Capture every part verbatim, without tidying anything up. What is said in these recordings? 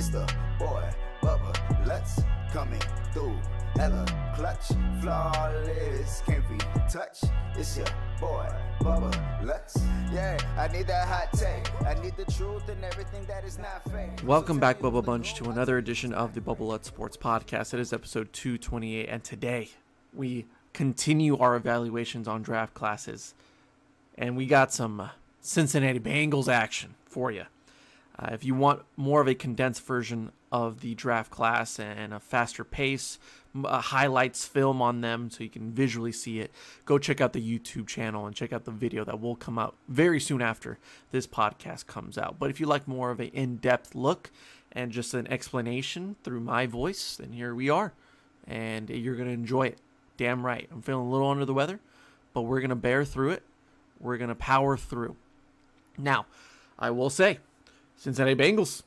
It's the boy, Bubba Lutz, coming through. Hella clutch, flawless, can't be touched. It's your boy, Bubba Lutz. Yeah, I need that hot take. I need the truth and everything that is not fake. Welcome so back, Bubba Bunch, to another edition of the Bubba Lutz Sports Podcast. It is episode two twenty-eight, and today we continue our evaluations on draft classes. And we got some Cincinnati Bengals action for you. Uh, if you want more of a condensed version of the draft class and a faster pace, uh, highlights film on them so you can visually see it, go check out the YouTube channel and check out the video that will come out very soon after this podcast comes out. But if you like more of an in-depth look and just an explanation through my voice, then here we are. And you're going to enjoy it. Damn right. I'm feeling a little under the weather, but we're going to bear through it. We're going to power through. Now, I will say, Cincinnati Bengals,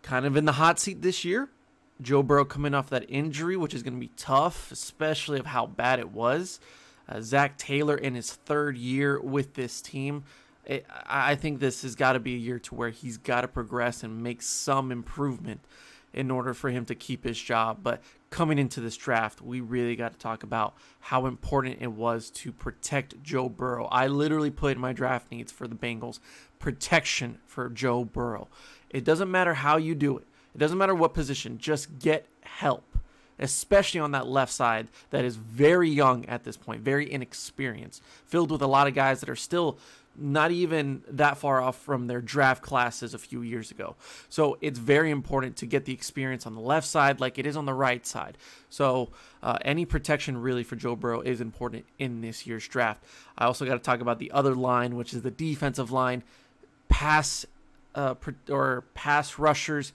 kind of in the hot seat this year. Joe Burrow coming off that injury, which is going to be tough, especially of how bad it was. Uh, Zach Taylor in his third year with this team. It, I think this has got to be a year to where he's got to progress and make some improvement in order for him to keep his job. But coming into this draft, we really got to talk about how important it was to protect Joe Burrow. I literally put in my draft needs for the Bengals, protection for Joe Burrow. It doesn't matter how you do it. It doesn't matter what position. Just get help, especially on that left side that is very young at this point, very inexperienced, filled with a lot of guys that are still not even that far off from their draft classes a few years ago. So it's very important to get the experience on the left side like it is on the right side. So uh, any protection really for Joe Burrow is important in this year's draft. I also got to talk about the other line, which is the defensive line, pass uh, or pass rushers,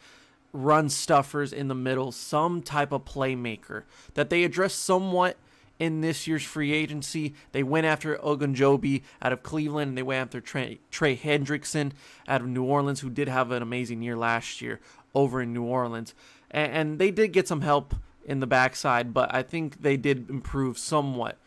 run stuffers in the middle, some type of playmaker that they address somewhat in this year's free agency. They went after Ogunjobi out of Cleveland, and they went after Trey, Trey Hendrickson out of New Orleans, who did have an amazing year last year over in New Orleans. And, and they did get some help in the backside, but I think they did improve somewhat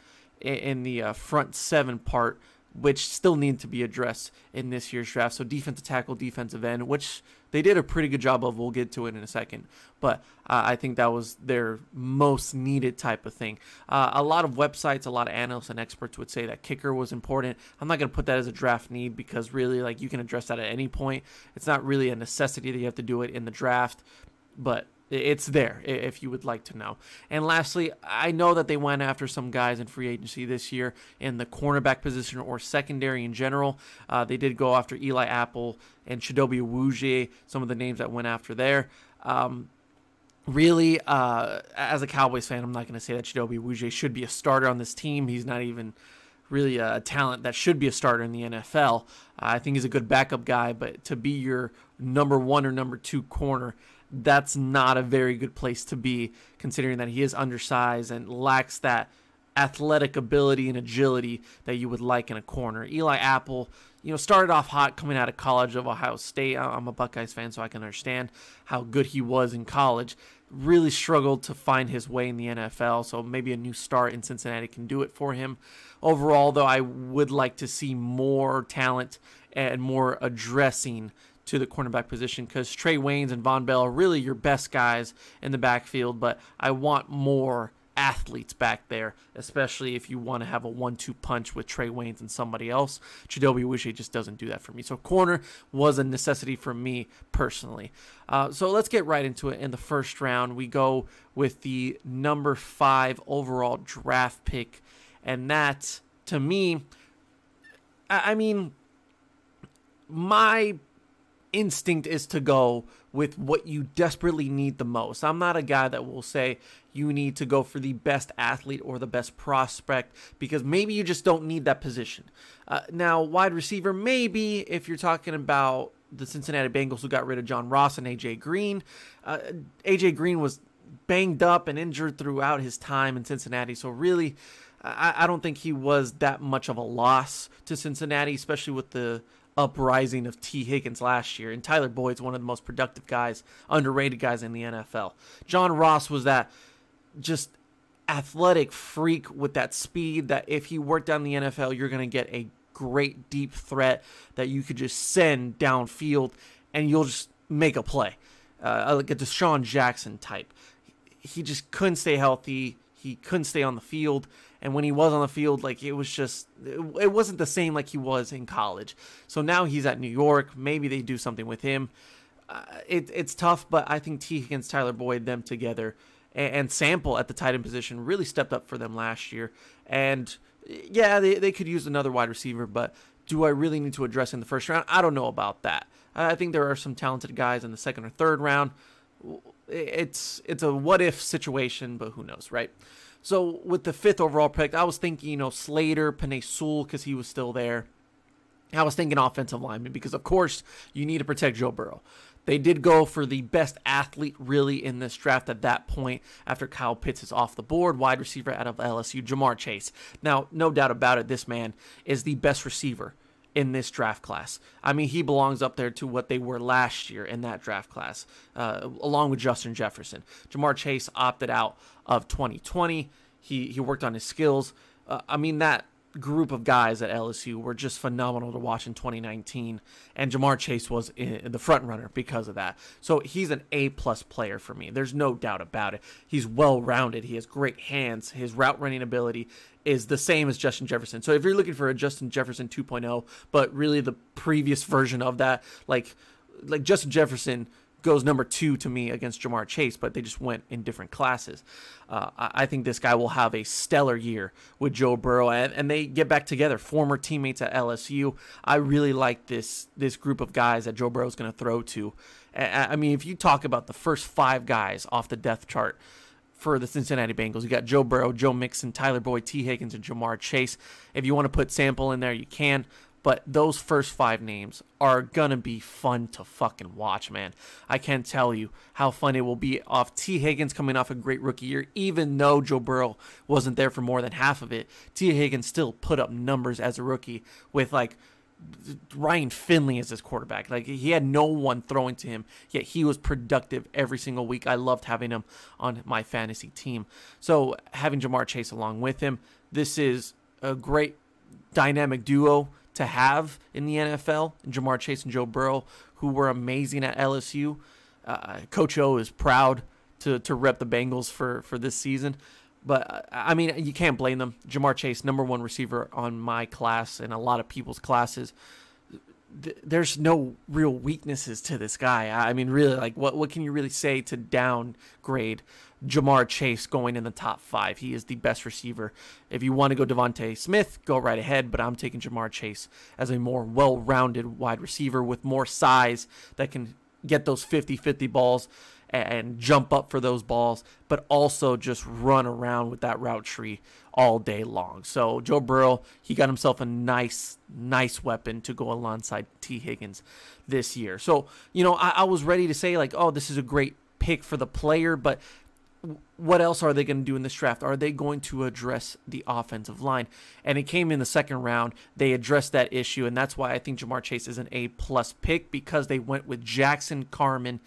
in, in the uh, front seven part, which still need to be addressed in this year's draft. So defensive tackle, defensive end, which they did a pretty good job of. We'll get to it in a second. But uh, I think that was their most needed type of thing. Uh, a lot of websites, a lot of analysts and experts would say that kicker was important. I'm not going to put that as a draft need because really, like, you can address that at any point. It's not really a necessity that you have to do it in the draft, but it's there if you would like to know. And lastly, I know that they went after some guys in free agency this year in the cornerback position or secondary in general. Uh, they did go after Eli Apple and Chidobe Awuzie, some of the names that went after there. Um, really, uh, as a Cowboys fan, I'm not going to say that Chidobe Awuzie should be a starter on this team. He's not even really a talent that should be a starter in the N F L. Uh, I think he's a good backup guy, but to be your number one or number two corner, that's not a very good place to be, considering that he is undersized and lacks that athletic ability and agility that you would like in a corner. Eli Apple, you know, started off hot coming out of college of Ohio State. I'm a Buckeyes fan, so I can understand how good he was in college. Really struggled to find his way in the N F L, so maybe a new start in Cincinnati can do it for him. Overall, though, I would like to see more talent and more addressing to the cornerback position, because Trey Waynes and Von Bell are really your best guys in the backfield, but I want more athletes back there, especially if you want to have a one two punch with Trey Waynes and somebody else. Chidobe Awuzie just doesn't do that for me. So corner was a necessity for me personally. Uh, so let's get right into it. In the first round, we go with the number five overall draft pick, and that, to me, I, I mean, my instinct is to go with what you desperately need the most. I'm not a guy that will say you need to go for the best athlete or the best prospect, because maybe you just don't need that position. Uh, now, wide receiver, maybe if you're talking about the Cincinnati Bengals, who got rid of John Ross and A J Green. Uh, A J Green was banged up and injured throughout his time in Cincinnati, so really, I, I don't think he was that much of a loss to Cincinnati, especially with the uprising of T. Higgins last year. And Tyler Boyd's one of the most productive guys, underrated guys in the N F L. John Ross was that just athletic freak with that speed that if he worked down the N F L, you're going to get a great deep threat that you could just send downfield and you'll just make a play. uh, like a Deshaun Jackson type. He just couldn't stay healthy. He couldn't stay on the field. And when he was on the field, like it was just, it, it wasn't the same like he was in college. So now he's at New York. Maybe they do something with him. Uh, it, it's tough, but I think T. Higgins, Tyler Boyd, them together, and, and Sample at the tight end position really stepped up for them last year. And yeah, they, they could use another wide receiver, but do I really need to address in the first round? I don't know about that. I think there are some talented guys in the second or third round. It's it's a what-if situation, but who knows, right? So with the fifth overall pick, I was thinking, you know, Slater, Penei Sewell, because he was still there. I was thinking offensive lineman because, of course, you need to protect Joe Burrow. They did go for the best athlete really in this draft at that point after Kyle Pitts is off the board, wide receiver out of L S U, Jamar Chase. Now, no doubt about it, this man is the best receiver in this draft class. I mean, he belongs up there to what they were last year in that draft class, uh, along with Justin Jefferson. Jamar Chase opted out of twenty twenty. He, he worked on his skills. Uh, I mean, that group of guys at L S U were just phenomenal to watch in twenty nineteen, and Jamar Chase was in the front runner because of that. So he's an A-plus player for me. There's no doubt about it. He's well-rounded. He has great hands. His route running ability is the same as Justin Jefferson. So if you're looking for a Justin Jefferson two point oh, but really the previous version of that, like like Justin Jefferson goes number two to me against Jamar Chase, but they just went in different classes. Uh, I think this guy will have a stellar year with Joe Burrow, and, and they get back together, former teammates at L S U. I really like this this group of guys that Joe Burrow is going to throw to. I, I mean, if you talk about the first five guys off the depth chart for the Cincinnati Bengals, you got Joe Burrow, Joe Mixon, Tyler Boyd, T. Higgins, and Jamar Chase. If you want to put Sample in there, you can. But those first five names are going to be fun to fucking watch, man. I can't tell you how fun it will be off T. Higgins coming off a great rookie year. Even though Joe Burrow wasn't there for more than half of it, T. Higgins still put up numbers as a rookie with, like, Ryan Finley as his quarterback. Like, he had no one throwing to him, yet he was productive every single week. I loved having him on my fantasy team. So having Jamar Chase along with him, this is a great dynamic duo to have in the N F L, Jamar Chase and Joe Burrow, who were amazing at L S U. Uh, Coach O is proud to to rep the Bengals for, for this season. But, I mean, you can't blame them. Jamar Chase, number one receiver on my class and a lot of people's classes. There's no real weaknesses to this guy. I mean, really, like, what, what can you really say to downgrade Jamar Chase going in the top five? He is the best receiver. If you want to go Devontae Smith, go right ahead, but I'm taking Jamar Chase as a more well-rounded wide receiver with more size that can get those fifty-fifty balls and jump up for those balls, but also just run around with that route tree all day long. So Joe Burrow, he got himself a nice, nice weapon to go alongside T. Higgins this year. So, you know, I, I was ready to say, like, oh, this is a great pick for the player, but what else are they going to do in this draft? Are they going to address the offensive line? And it came in the second round. They addressed that issue, and that's why I think Jamar Chase is an A-plus pick, because they went with Jackson Carman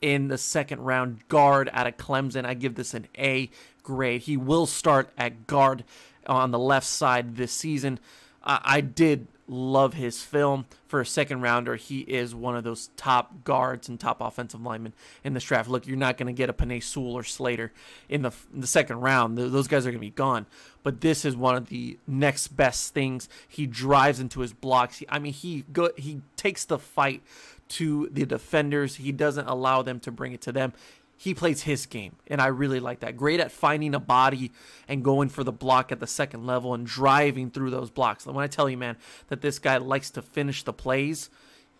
in the second round, guard out of Clemson. I give this an A grade. He will start at guard on the left side this season. I, I did love his film for a second rounder. He is one of those top guards and top offensive linemen in this draft. Look, you're not going to get a Penei Sewell or Slater in the, in the second round. Those guys are going to be gone. But this is one of the next best things. He drives into his blocks. He, I mean, he go, he takes the fight to the defenders. He doesn't allow them to bring it to them. He plays his game, and I really like that. Great at finding a body and going for the block at the second level and driving through those blocks. When I tell you, man, that this guy likes to finish the plays,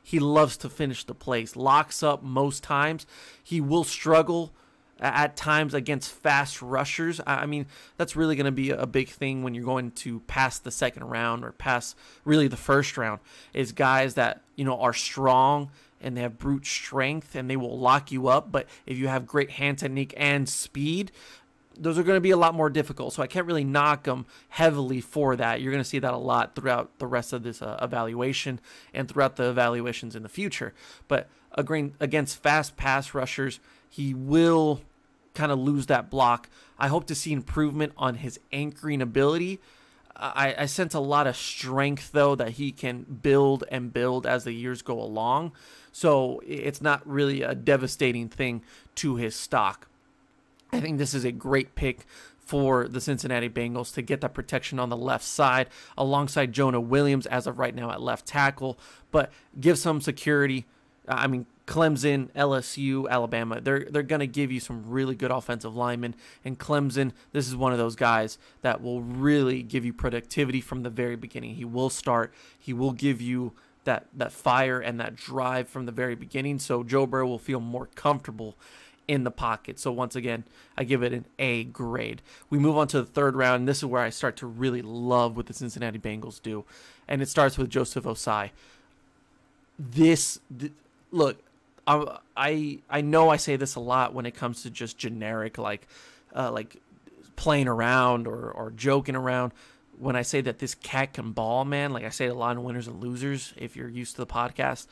he loves to finish the plays, locks up most times. He will struggle at times against fast rushers. I mean, that's really going to be a big thing when you're going to pass the second round or pass really the first round, is guys that, you know, are strong and they have brute strength and they will lock you up. But if you have great hand technique and speed, those are going to be a lot more difficult. So I can't really knock them heavily for that. You're going to see that a lot throughout the rest of this uh, evaluation and throughout the evaluations in the future. But against fast pass rushers, he will kind of lose that block. I hope to see improvement on his anchoring ability. I, I sense a lot of strength, though, that he can build and build as the years go along. So it's not really a devastating thing to his stock. I think this is a great pick for the Cincinnati Bengals to get that protection on the left side alongside Jonah Williams as of right now at left tackle, but give some security. I mean, Clemson, L S U, Alabama, they're they're going to give you some really good offensive linemen. And Clemson, this is one of those guys that will really give you productivity from the very beginning. He will start. He will give you that, that fire and that drive from the very beginning. So Joe Burrow will feel more comfortable in the pocket. So once again, I give it an A grade. We move on to the third round. This is where I start to really love what the Cincinnati Bengals do. And it starts with Joseph Ossai. This, th- look, I, I I know I say this a lot when it comes to just generic, like uh, like playing around or, or joking around. When I say that this cat can ball, man, like I say a lot in Winners and Losers, if you're used to the podcast,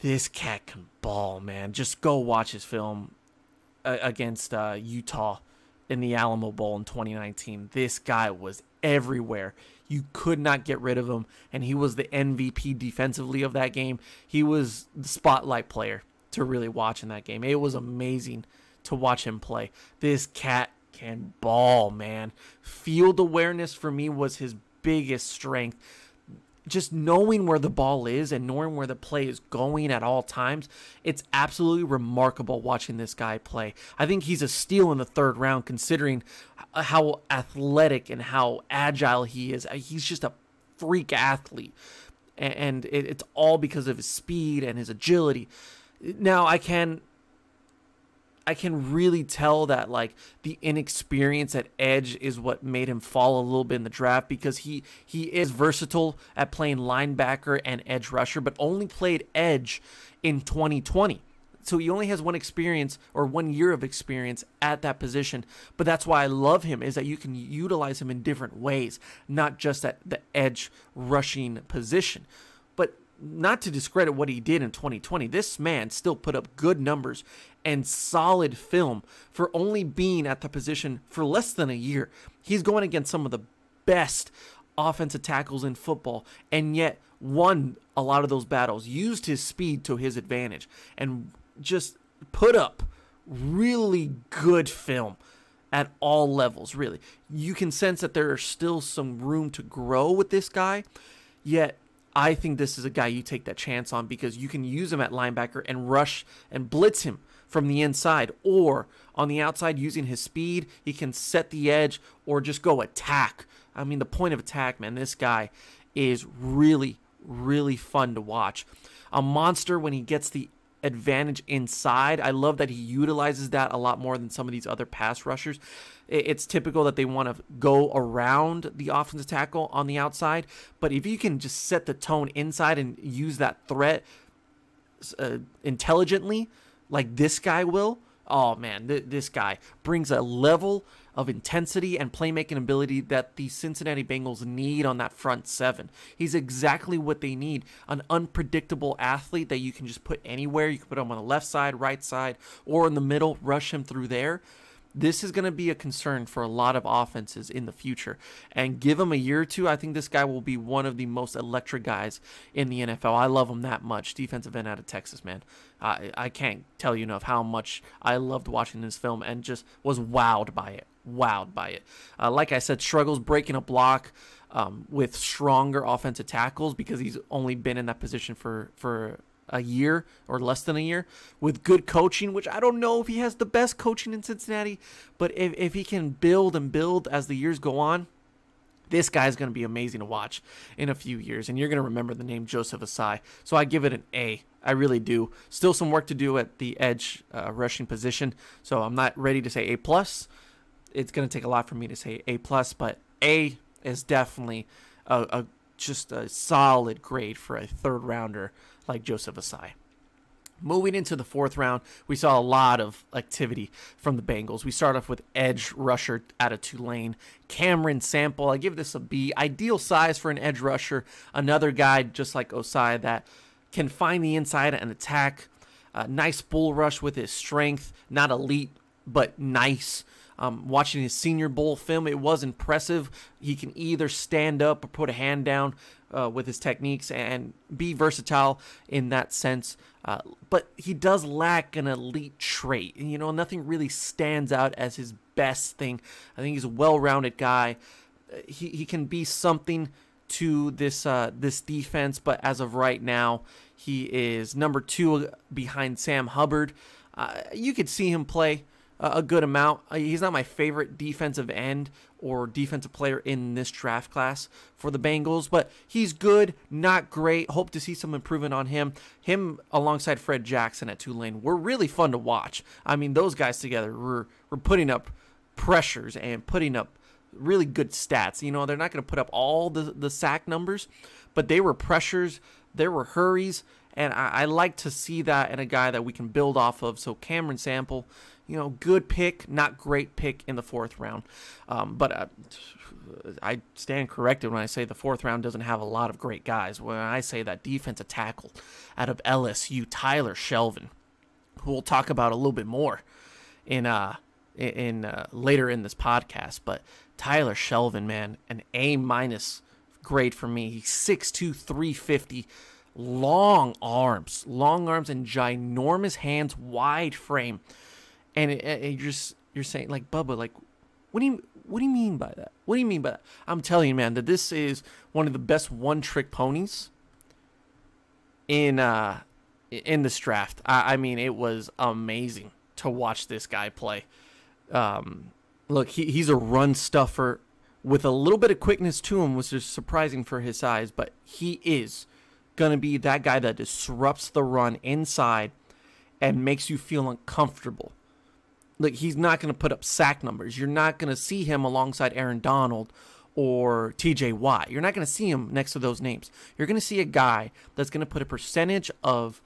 this cat can ball, man. Just go watch his film uh, against uh, Utah in the Alamo Bowl in twenty nineteen. This guy was everywhere. You could not get rid of him, and he was the M V P defensively of that game. He was the spotlight player to really watch in that game. It was amazing to watch him play. This cat can ball, man. Field awareness for me was his biggest strength. Just knowing where the ball is and knowing where the play is going at all times, it's absolutely remarkable watching this guy play. I think he's a steal in the third round considering how athletic and how agile he is. He's just a freak athlete, and it's all because of his speed and his agility. Now, I can... I can really tell that like the inexperience at edge is what made him fall a little bit in the draft, because he, he is versatile at playing linebacker and edge rusher, but only played edge in twenty twenty. So he only has one experience or one year of experience at that position. But that's why I love him, is that you can utilize him in different ways, not just at the edge rushing position. Not to discredit what he did in twenty twenty, this man still put up good numbers and solid film for only being at the position for less than a year. He's going against some of the best offensive tackles in football, and yet won a lot of those battles, used his speed to his advantage, and just put up really good film at all levels, really. You can sense that there is still some room to grow with this guy, yet I think this is a guy you take that chance on, because you can use him at linebacker and rush and blitz him from the inside, or on the outside using his speed. He can set the edge or just go attack. I mean, the point of attack, man, this guy is really, really fun to watch. A monster when he gets the advantage inside. I love that he utilizes that a lot more than some of these other pass rushers. It's typical that they want to go around the offensive tackle on the outside, but if you can just set the tone inside and use that threat uh, intelligently, like this guy will, oh man, th- this guy brings a level of intensity and playmaking ability that the Cincinnati Bengals need on that front seven. He's exactly what they need, an unpredictable athlete that you can just put anywhere. You can put him on the left side, right side, or in the middle, rush him through there. This is going to be a concern for a lot of offenses in the future. And give him a year or two, I think this guy will be one of the most electric guys in the N F L. I love him that much. Defensive end out of Texas, man. I, I can't tell you enough how much I loved watching this film and just was wowed by it. Wowed by it. Uh, like I said, struggles breaking a block um, with stronger offensive tackles, because he's only been in that position for, for a year or less than a year. With good coaching, which I don't know if he has the best coaching in Cincinnati, but if, if he can build and build as the years go on, this guy is going to be amazing to watch in a few years, and you're going to remember the name Joseph Ossai. So I give it an A. I really do. Still some work to do at the edge uh, rushing position, so I'm not ready to say A+. It's going to take a lot for me to say A+, but A is definitely a, a just a solid grade for a third-rounder like Joseph Ossai. Moving into the fourth round, we saw a lot of activity from the Bengals. We start off with edge rusher out of Tulane, Cameron Sample. I give this a B. Ideal size for an edge rusher. Another guy just like Ossai that can find the inside and attack. Uh, nice bull rush with his strength. Not elite, but nice. Um, watching his Senior Bowl film, it was impressive. He can either stand up or put a hand down uh, with his techniques and be versatile in that sense. Uh, but he does lack an elite trait. You know, nothing really stands out as his best thing. I think he's a well-rounded guy. He he can be something to this uh, this defense, but as of right now, he is number two behind Sam Hubbard. Uh, you could see him play a good amount. He's not my favorite defensive end or defensive player in this draft class for the Bengals, but he's good, not great. Hope to see some improvement on him. Him alongside Fred Jackson at Tulane were really fun to watch. I mean, those guys together were, were putting up pressures and putting up really good stats. You know, they're not going to put up all the, the sack numbers, but they were pressures, there were hurries, and I, I like to see that in a guy that we can build off of. So Cameron Sample, you know, good pick, not great pick in the fourth round. Um, but uh, I stand corrected when I say the fourth round doesn't have a lot of great guys. When I say that defensive tackle out of L S U, Tyler Shelvin, who we'll talk about a little bit more in uh in uh, later in this podcast, but Tyler Shelvin, man, an A-minus grade for me. He's six two, three fifty, long arms, long arms and ginormous hands, wide frame. And it, it, it just, you're saying, like, Bubba, like, what do you what do you mean by that? What do you mean by that? I'm telling you, man, that this is one of the best one-trick ponies in uh in this draft. I, I mean, it was amazing to watch this guy play. Um Look, he, he's a run stuffer with a little bit of quickness to him, which is surprising for his size, but he is going to be that guy that disrupts the run inside and makes you feel uncomfortable. Look, he's not going to put up sack numbers. You're not going to see him alongside Aaron Donald or T J Watt. You're not going to see him next to those names. You're going to see a guy that's going to put a percentage of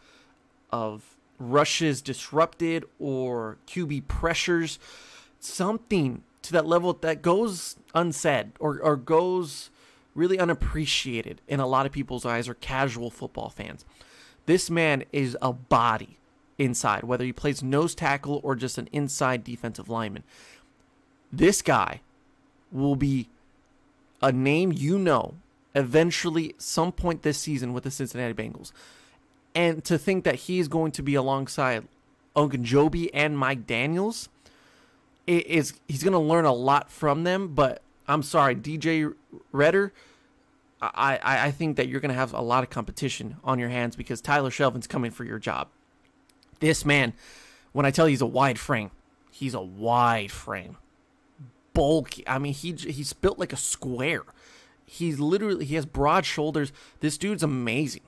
of rushes disrupted or Q B pressures, something to that level that goes unsaid or, or goes really unappreciated in a lot of people's eyes or casual football fans. This man is a body inside, whether he plays nose tackle or just an inside defensive lineman. This guy will be a name you know eventually some point this season with the Cincinnati Bengals. And to think that he's going to be alongside Ogunjobi and Mike Daniels, It is, he's going to learn a lot from them, but I'm sorry, D J Redder, I, I, I think that you're going to have a lot of competition on your hands because Tyler Shelvin's coming for your job. This man, when I tell you he's a wide frame, he's a wide frame. Bulky. I mean, he he's built like a square. He's literally, he has broad shoulders. This dude's amazing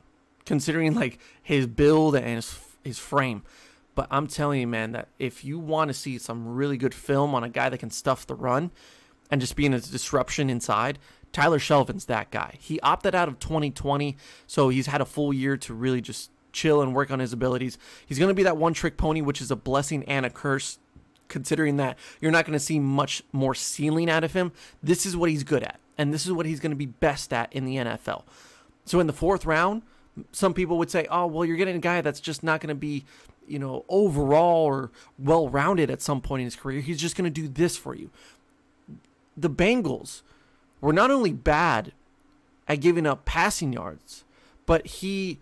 considering like his build and his, his frame. But I'm telling you, man, that if you want to see some really good film on a guy that can stuff the run and just be in a disruption inside, Tyler Shelvin's that guy. He opted out of twenty twenty, so he's had a full year to really just chill and work on his abilities. He's going to be that one-trick pony, which is a blessing and a curse, considering that you're not going to see much more ceiling out of him. This is what he's good at, and this is what he's going to be best at in the N F L. So in the fourth round, some people would say, oh, well, you're getting a guy that's just not going to be, you know, overall or well-rounded at some point in his career. He's just going to do this for you. The Bengals were not only bad at giving up passing yards, but he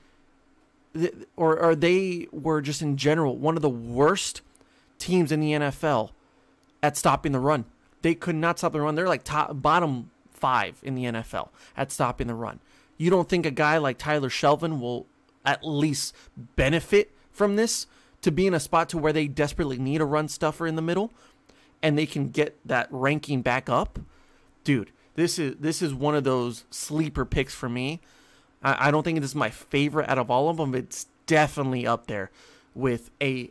or, or they were just in general one of the worst teams in the N F L at stopping the run. They could not stop the run. They're like top, bottom five in the N F L at stopping the run. You don't think a guy like Tyler Shelvin will at least benefit from this to be in a spot to where they desperately need a run stuffer in the middle and they can get that ranking back up? Dude, this is this is one of those sleeper picks for me. I, I don't think this is my favorite out of all of them. It's definitely up there with a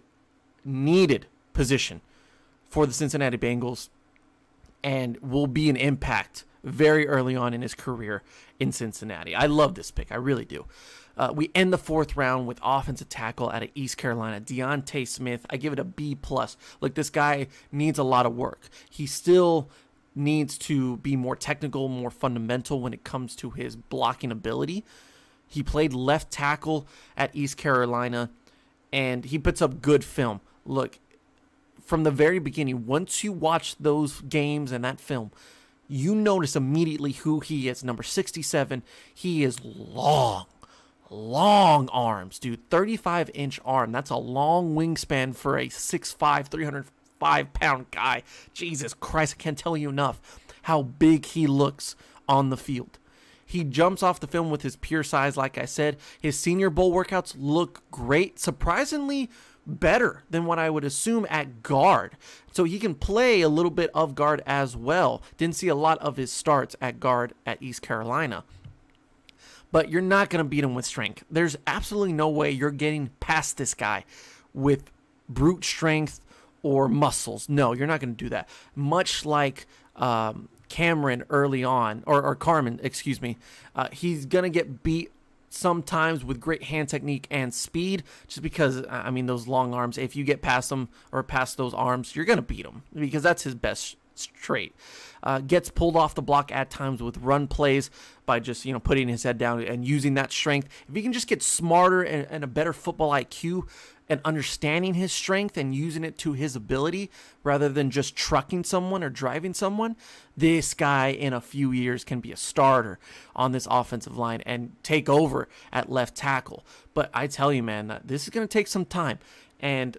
needed position for the Cincinnati Bengals and will be an impact very early on in his career in Cincinnati. I love this pick. I really do. Uh, we end the fourth round with offensive tackle out of East Carolina, Deontay Smith. I give it a B plus. Look, this guy needs a lot of work. He still needs to be more technical, more fundamental when it comes to his blocking ability. He played left tackle at East Carolina, and he puts up good film. Look, from the very beginning, once you watch those games and that film, you notice immediately who he is. Number sixty-seven, he is long, long arms, dude. thirty-five inch arm. That's a long wingspan for a six five, three hundred five pound guy. Jesus Christ, I can't tell you enough how big he looks on the field. He jumps off the film with his pure size, like I said. His Senior Bowl workouts look great, surprisingly better than what I would assume at guard. So he can play a little bit of guard as well. Didn't see a lot of his starts at guard at East Carolina. But you're not going to beat him with strength. There's absolutely no way you're getting past this guy with brute strength or muscles. No, you're not going to do that. Much like... Um, Cameron early on, or, or Carmen, excuse me, uh, he's going to get beat sometimes with great hand technique and speed, just because, I mean, those long arms, if you get past them or past those arms, you're going to beat him because that's his best trait. Uh, gets pulled off the block at times with run plays by just, you know, putting his head down and using that strength. If he can just get smarter and, and a better football I Q and understanding his strength and using it to his ability rather than just trucking someone or driving someone, this guy in a few years can be a starter on this offensive line and take over at left tackle. But I tell you, man, this is going to take some time, and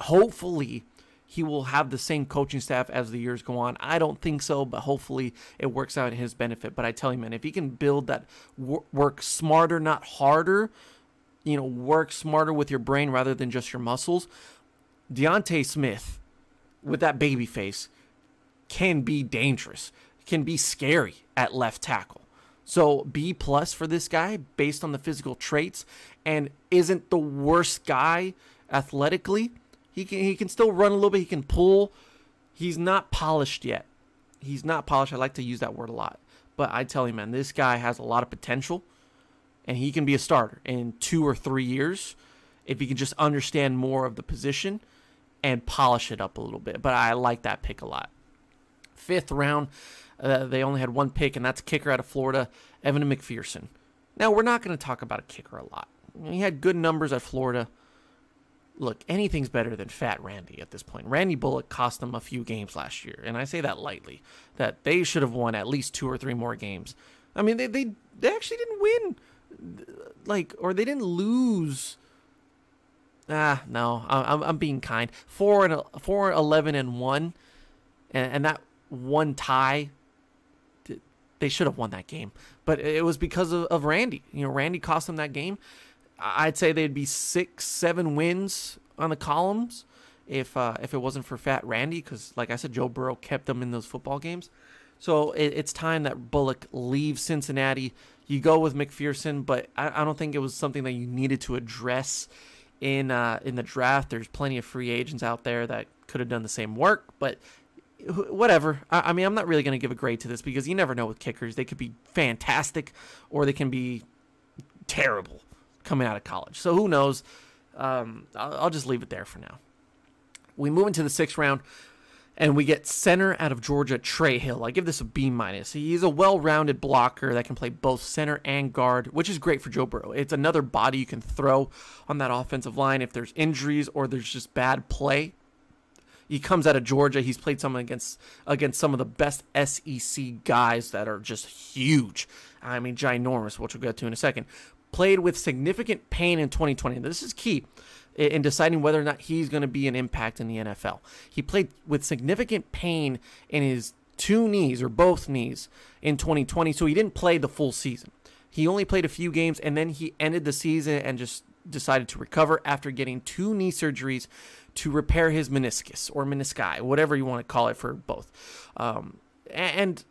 hopefully he will have the same coaching staff as the years go on. I don't think so, but hopefully it works out in his benefit. But I tell you, man, if he can build that work smarter, not harder, you know, work smarter with your brain rather than just your muscles. Deontay Smith, with that baby face, can be dangerous, can be scary at left tackle. So B plus for this guy based on the physical traits, and isn't the worst guy athletically. He can he can still run a little bit. He can pull. He's not polished yet. He's not polished. I like to use that word a lot. But I tell you, man, this guy has a lot of potential. And he can be a starter in two or three years if he can just understand more of the position and polish it up a little bit. But I like that pick a lot. Fifth round, uh, they only had one pick, and that's kicker out of Florida, Evan McPherson. Now, we're not going to talk about a kicker a lot. He had good numbers at Florida. Look, anything's better than Fat Randy at this point. Randy Bullock cost them a few games last year, and I say that lightly, that they should have won at least two or three more games. I mean, they they, they actually didn't win. Like, or they didn't lose. Ah, no, I'm I'm being kind. Four and four, eleven and one, and, and that one tie. They should have won that game, but it was because of, of Randy. You know, Randy cost them that game. I'd say they'd be six, seven wins on the columns if uh, if it wasn't for Fat Randy, because like I said, Joe Burrow kept them in those football games. So it, it's time that Bullock leaves Cincinnati. You go with McPherson, but I, I don't think it was something that you needed to address in uh, in the draft. There's plenty of free agents out there that could have done the same work, but wh- whatever. I, I mean, I'm not really going to give a grade to this because you never know with kickers. They could be fantastic or they can be terrible coming out of college. So who knows? Um, I'll, I'll just leave it there for now. We move into the sixth round. And we get center out of Georgia, Trey Hill. I give this a B minus. He's a well-rounded blocker that can play both center and guard, which is great for Joe Burrow. It's another body you can throw on that offensive line if there's injuries or there's just bad play. He comes out of Georgia. He's played someone against against some of the best S E C guys that are just huge. I mean, ginormous, which we'll get to in a second. Played with significant pain in twenty twenty. This is key in deciding whether or not he's going to be an impact in the N F L. He played with significant pain in his two knees or both knees in twenty twenty, so he didn't play the full season. He only played a few games, and then he ended the season and just decided to recover after getting two knee surgeries to repair his meniscus or menisci, whatever you want to call it for both. Um, and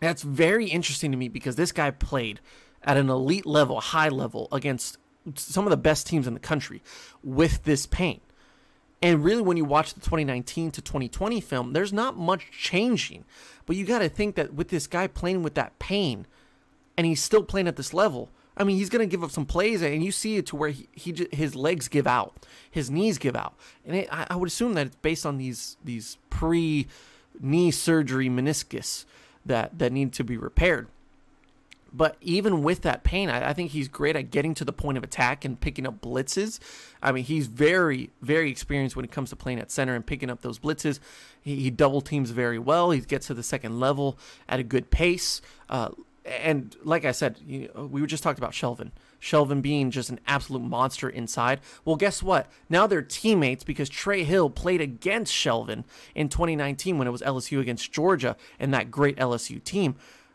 that's very interesting to me because this guy played at an elite level, high level, against some of the best teams in the country with this pain. And really, when you watch the twenty nineteen to twenty twenty film, there's not much changing. But you got to think that with this guy playing with that pain, and he's still playing at this level, I mean, he's going to give up some plays, and you see it to where he, he his legs give out, his knees give out. And it, I, I would assume that it's based on these these pre-knee surgery meniscus that, that need to be repaired. But even with that pain, I, I think he's great at getting to the point of attack and picking up blitzes. I mean, he's very, very experienced when it comes to playing at center and picking up those blitzes. He, he double teams very well. He gets to the second level at a good pace. Uh, and like I said, you know, we were just talking about Shelvin. Shelvin being just an absolute monster inside. Well, guess what? Now they're teammates because Trey Hill played against Shelvin in twenty nineteen when it was L S U against Georgia and that great L S U team.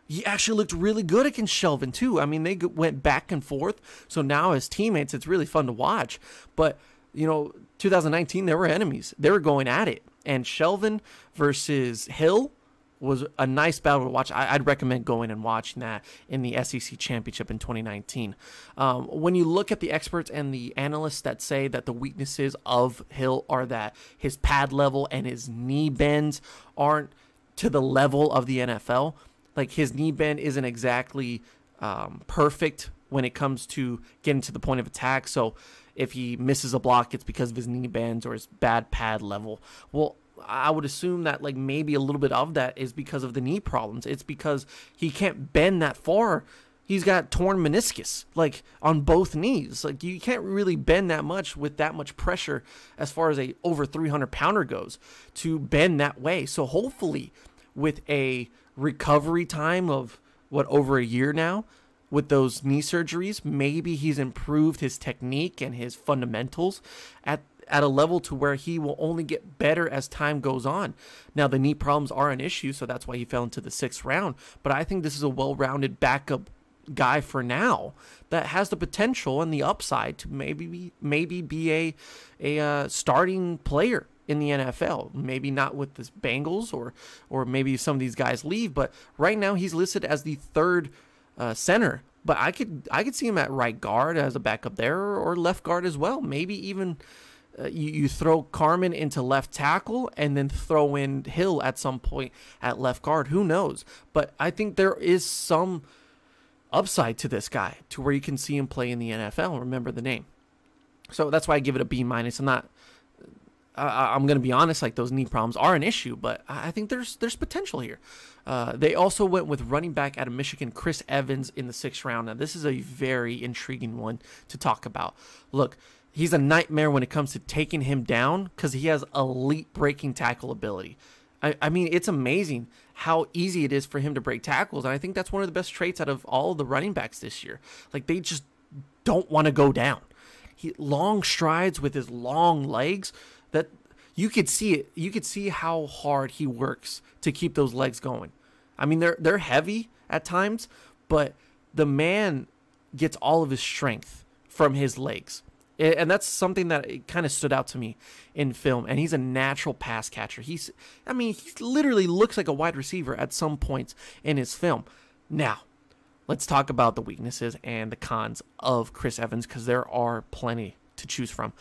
He actually looked really good against Shelvin, too. I mean, they went back and forth. So now as teammates, it's really fun to watch. But, you know, two thousand nineteen, they were enemies. They were going at it. And Shelvin versus Hill was a nice battle to watch. I, I'd recommend going and watching that in the S E C Championship in twenty nineteen. Um, when you look at the experts and the analysts that say that the weaknesses of Hill are that his pad level and his knee bends aren't to the level of the N F L, like his knee bend isn't exactly um, perfect when it comes to getting to the point of attack. So if he misses a block, it's because of his knee bends or his bad pad level. Well, I would assume that like maybe a little bit of that is because of the knee problems. It's because he can't bend that far. He's got torn meniscus, like on both knees. Like you can't really bend that much with that much pressure as far as a over three hundred pounder goes to bend that way. So hopefully with a recovery time of what, over a year now with those knee surgeries, maybe he's improved his technique and his fundamentals at at a level to where he will only get better as time goes on. Now the knee problems are an issue, so that's why he fell into the sixth round, but I think this is a well-rounded backup guy for now that has the potential and the upside to maybe be, maybe be a a uh, starting player in the N F L, maybe not with the Bengals or or maybe some of these guys leave, but right now he's listed as the third uh, center. But I could I could see him at right guard as a backup there, or left guard as well. Maybe even uh, you, you throw Carmen into left tackle and then throw in Hill at some point at left guard. Who knows? But I think there is some upside to this guy to where you can see him play in the N F L. Remember the name. So that's why I give it a B minus. I'm not. I'm going to be honest, like those knee problems are an issue, but I think there's there's potential here. Uh, they also went with running back out of Michigan, Chris Evans, in the sixth round. Now, this is a very intriguing one to talk about. Look, he's a nightmare when it comes to taking him down because he has elite breaking tackle ability. I, I mean, it's amazing how easy it is for him to break tackles, and I think that's one of the best traits out of all of the running backs this year. Like, they just don't want to go down. He long strides with his long legs. That you could see it. You could see how hard he works to keep those legs going. I mean, they're they're heavy at times, but the man gets all of his strength from his legs, and that's something that kind of stood out to me in film. And he's a natural pass catcher. He's, I mean, he literally looks like a wide receiver at some points in his film. Now, let's talk about the weaknesses and the cons of Chris Evans, because there are plenty to choose from.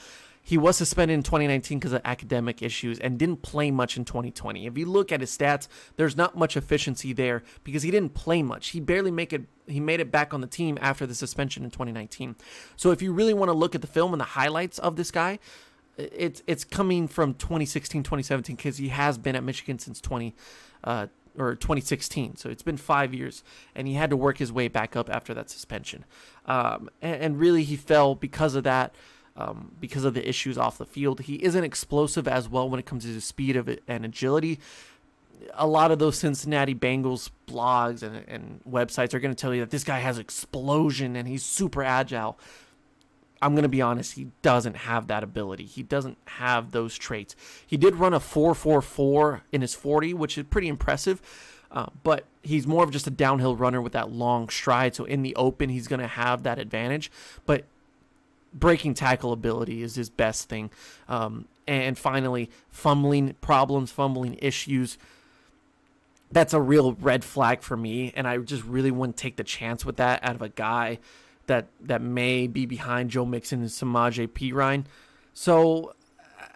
He was suspended in twenty nineteen because of academic issues and didn't play much in twenty twenty. If you look at his stats, there's not much efficiency there because he didn't play much. He barely make it. He made it back on the team after the suspension in twenty nineteen. So if you really want to look at the film and the highlights of this guy, it's it's coming from twenty sixteen, twenty seventeen because he has been at Michigan since twenty. Uh, or twenty sixteen. So it's been five years and he had to work his way back up after that suspension. Um, and, and really he fell because of that, um, because of the issues off the field. He isn't explosive as well when it comes to his speed of it and agility. A lot of those Cincinnati Bengals blogs and, and websites are going to tell you that this guy has explosion and he's super agile. I'm going to be honest, he doesn't have that ability. He doesn't have those traits. He did run a four four four in his forty, which is pretty impressive, uh, but he's more of just a downhill runner with that long stride. So in the open, he's going to have that advantage, but breaking tackle ability is his best thing. Um, and finally, fumbling problems, fumbling issues. That's a real red flag for me, and I just really wouldn't take the chance with that out of a guy that that may be behind Joe Mixon and Samaje Perine. So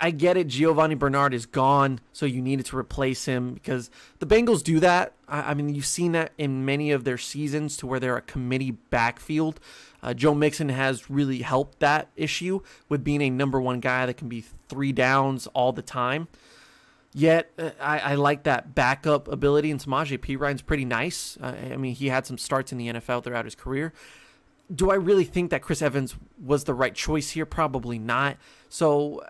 I get it. Giovanni Bernard is gone, so you needed to replace him because the Bengals do that. I, I mean, you've seen that in many of their seasons to where they're a committee backfield. Uh, Joe Mixon has really helped that issue with being a number one guy that can be three downs all the time. Yet, I, I like that backup ability, and Samaje Perine pretty nice. Uh, I mean, he had some starts in the N F L throughout his career. Do I really think that Chris Evans was the right choice here? Probably not. So,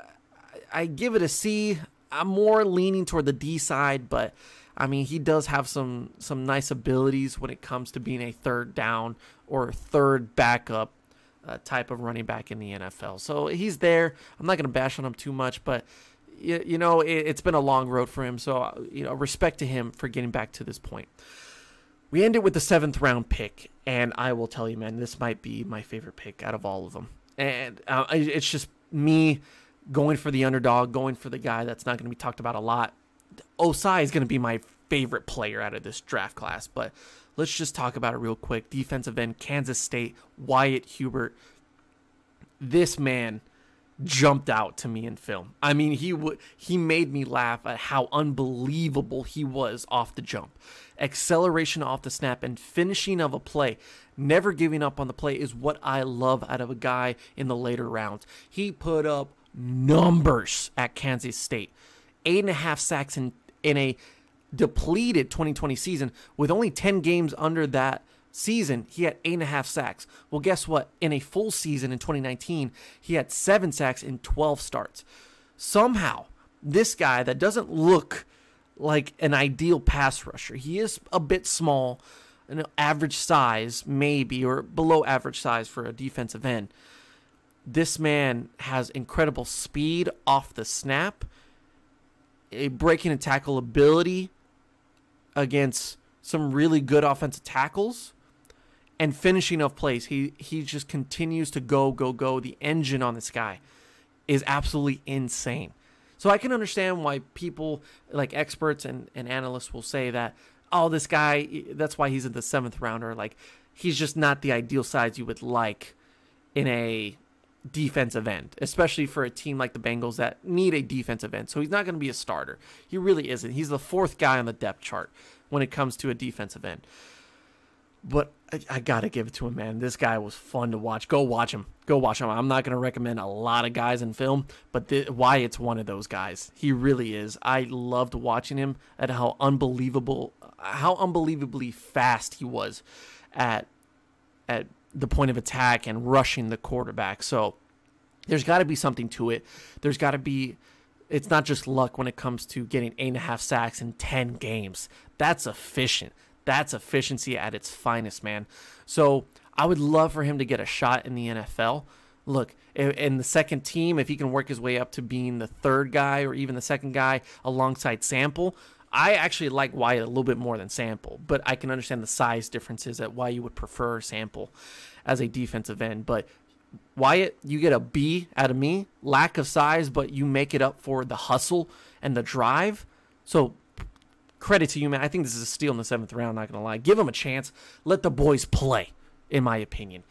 I give it a C. I'm more leaning toward the D side, but, I mean, he does have some, some nice abilities when it comes to being a third down or third backup uh, type of running back in the N F L. So, he's there. I'm not going to bash on him too much, but... You know, it's been a long road for him, so, you know, respect to him for getting back to this point. We end it with the seventh round pick, and I will tell you, man, this might be my favorite pick out of all of them. And uh, it's just me going for the underdog, going for the guy that's not going to be talked about a lot. Ossai is going to be my favorite player out of this draft class, but let's just talk about it real quick. Defensive end, Kansas State, Wyatt Hubert. This man jumped out to me in film. I mean, he would he made me laugh at how unbelievable he was off the jump. Acceleration off the snap and finishing of a play, never giving up on the play, is what I love out of a guy in the later rounds. He put up numbers at Kansas State. Eight and a half sacks in, in a depleted twenty twenty season. With only ten games under that season, he had eight and a half sacks. Well, guess what? In a full season in twenty nineteen, he had seven sacks in twelve starts. Somehow, this guy that doesn't look like an ideal pass rusher, he is a bit small, an average size maybe, or below average size for a defensive end. This man has incredible speed off the snap, a breaking and tackle ability against some really good offensive tackles, and finishing of plays. He he just continues to go, go, go. The engine on this guy is absolutely insane. So I can understand why people, like experts and, and analysts, will say that, oh, this guy, that's why he's in the seventh rounder. Like, he's just not the ideal size you would like in a defensive end, especially for a team like the Bengals that need a defensive end. So he's not going to be a starter. He really isn't. He's the fourth guy on the depth chart when it comes to a defensive end. But I, I got to give it to him, man. This guy was fun to watch. Go watch him. Go watch him. I'm not going to recommend a lot of guys in film, but th- Wyatt's one of those guys. He really is. I loved watching him at how unbelievable, how unbelievably fast he was at at the point of attack and rushing the quarterback. So there's got to be something to it. There's got to be... It's not just luck when it comes to getting eight and a half sacks in ten games. That's efficient. That's efficiency at its finest, man. So I would love for him to get a shot in the N F L. Look, in the second team, if he can work his way up to being the third guy or even the second guy alongside Sample, I actually like Wyatt a little bit more than Sample, but I can understand the size differences at why you would prefer Sample as a defensive end. But Wyatt, you get a B out of me. Lack of size, but you make it up for the hustle and the drive. So credit to you, man. I think this is a steal in the seventh round, not going to lie. Give him a chance. Let the boys play, in my opinion.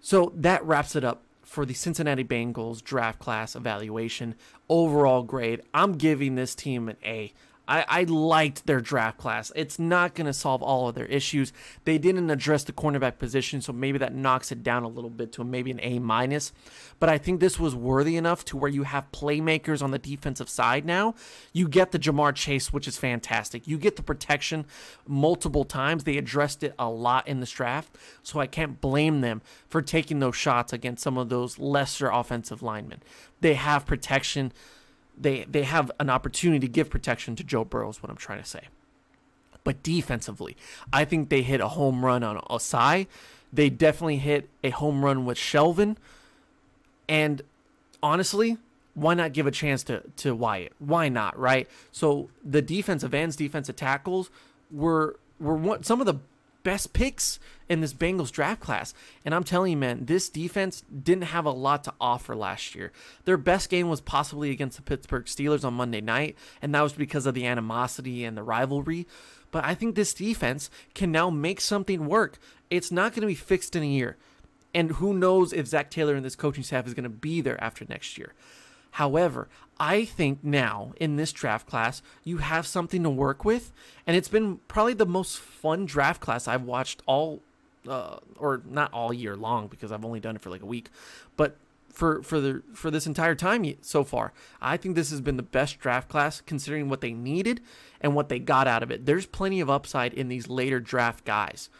So that wraps it up for the Cincinnati Bengals draft class evaluation. Overall grade, I'm giving this team an A. I, I liked their draft class. It's not going to solve all of their issues. They didn't address the cornerback position, so maybe that knocks it down a little bit to maybe an A minus. But I think this was worthy enough to where you have playmakers on the defensive side now. You get the Jamar Chase, which is fantastic. You get the protection multiple times. They addressed it a lot in this draft, so I can't blame them for taking those shots against some of those lesser offensive linemen. They have protection. They they have an opportunity to give protection to Joe Burrow is what I'm trying to say. But defensively, I think they hit a home run on Ossai. They definitely hit a home run with Shelvin. And honestly, why not give a chance to, to Wyatt? Why not, right? So the defensive ends, defensive tackles were were one, some of the best picks in this Bengals draft class. And I'm telling you, man, this defense didn't have a lot to offer last year. Their best game was possibly against the Pittsburgh Steelers on Monday night, and that was because of the animosity and the rivalry. But I think this defense can now make something work. It's not going to be fixed in a year. And who knows if Zach Taylor and this coaching staff is going to be there after next year. However, I think now in this draft class, you have something to work with, and it's been probably the most fun draft class I've watched all, uh, or not all year long because I've only done it for like a week, but for for the for this entire time so far. I think this has been the best draft class considering what they needed and what they got out of it. There's plenty of upside in these later draft guys.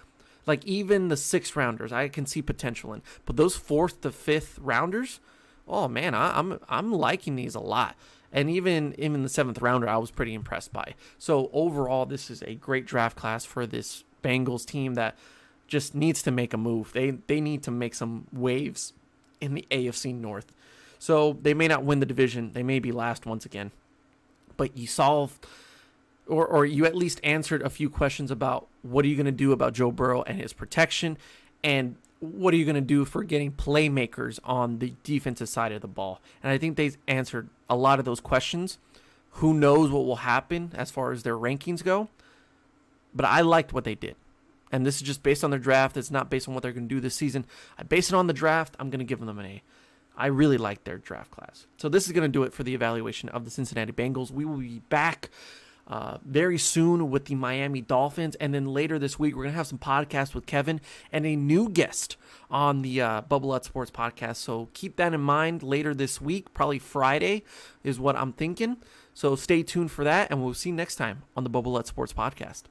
Like even the sixth rounders, I can see potential in. But those fourth to fifth rounders, oh man, I, I'm I'm liking these a lot. And even even the seventh rounder, I was pretty impressed by. So overall, this is a great draft class for this Bengals team that just needs to make a move. They they need to make some waves in the A F C North. So they may not win the division. They may be last once again. But you solve, or or you at least answered a few questions about what are you going to do about Joe Burrow and his protection, and what are you going to do for getting playmakers on the defensive side of the ball. And I think they've answered a lot of those questions. Who knows what will happen as far as their rankings go? But I liked what they did. And this is just based on their draft. It's not based on what they're going to do this season. I base it on the draft. I'm going to give them an A. I really like their draft class. So this is going to do it for the evaluation of the Cincinnati Bengals. We will be back uh, very soon with the Miami Dolphins. And then later this week, we're going to have some podcasts with Kevin and a new guest on the uh, Bubba Lutz Sports Podcast. So keep that in mind later this week. Probably Friday is what I'm thinking. So stay tuned for that. And we'll see you next time on the Bubba Lutz Sports Podcast.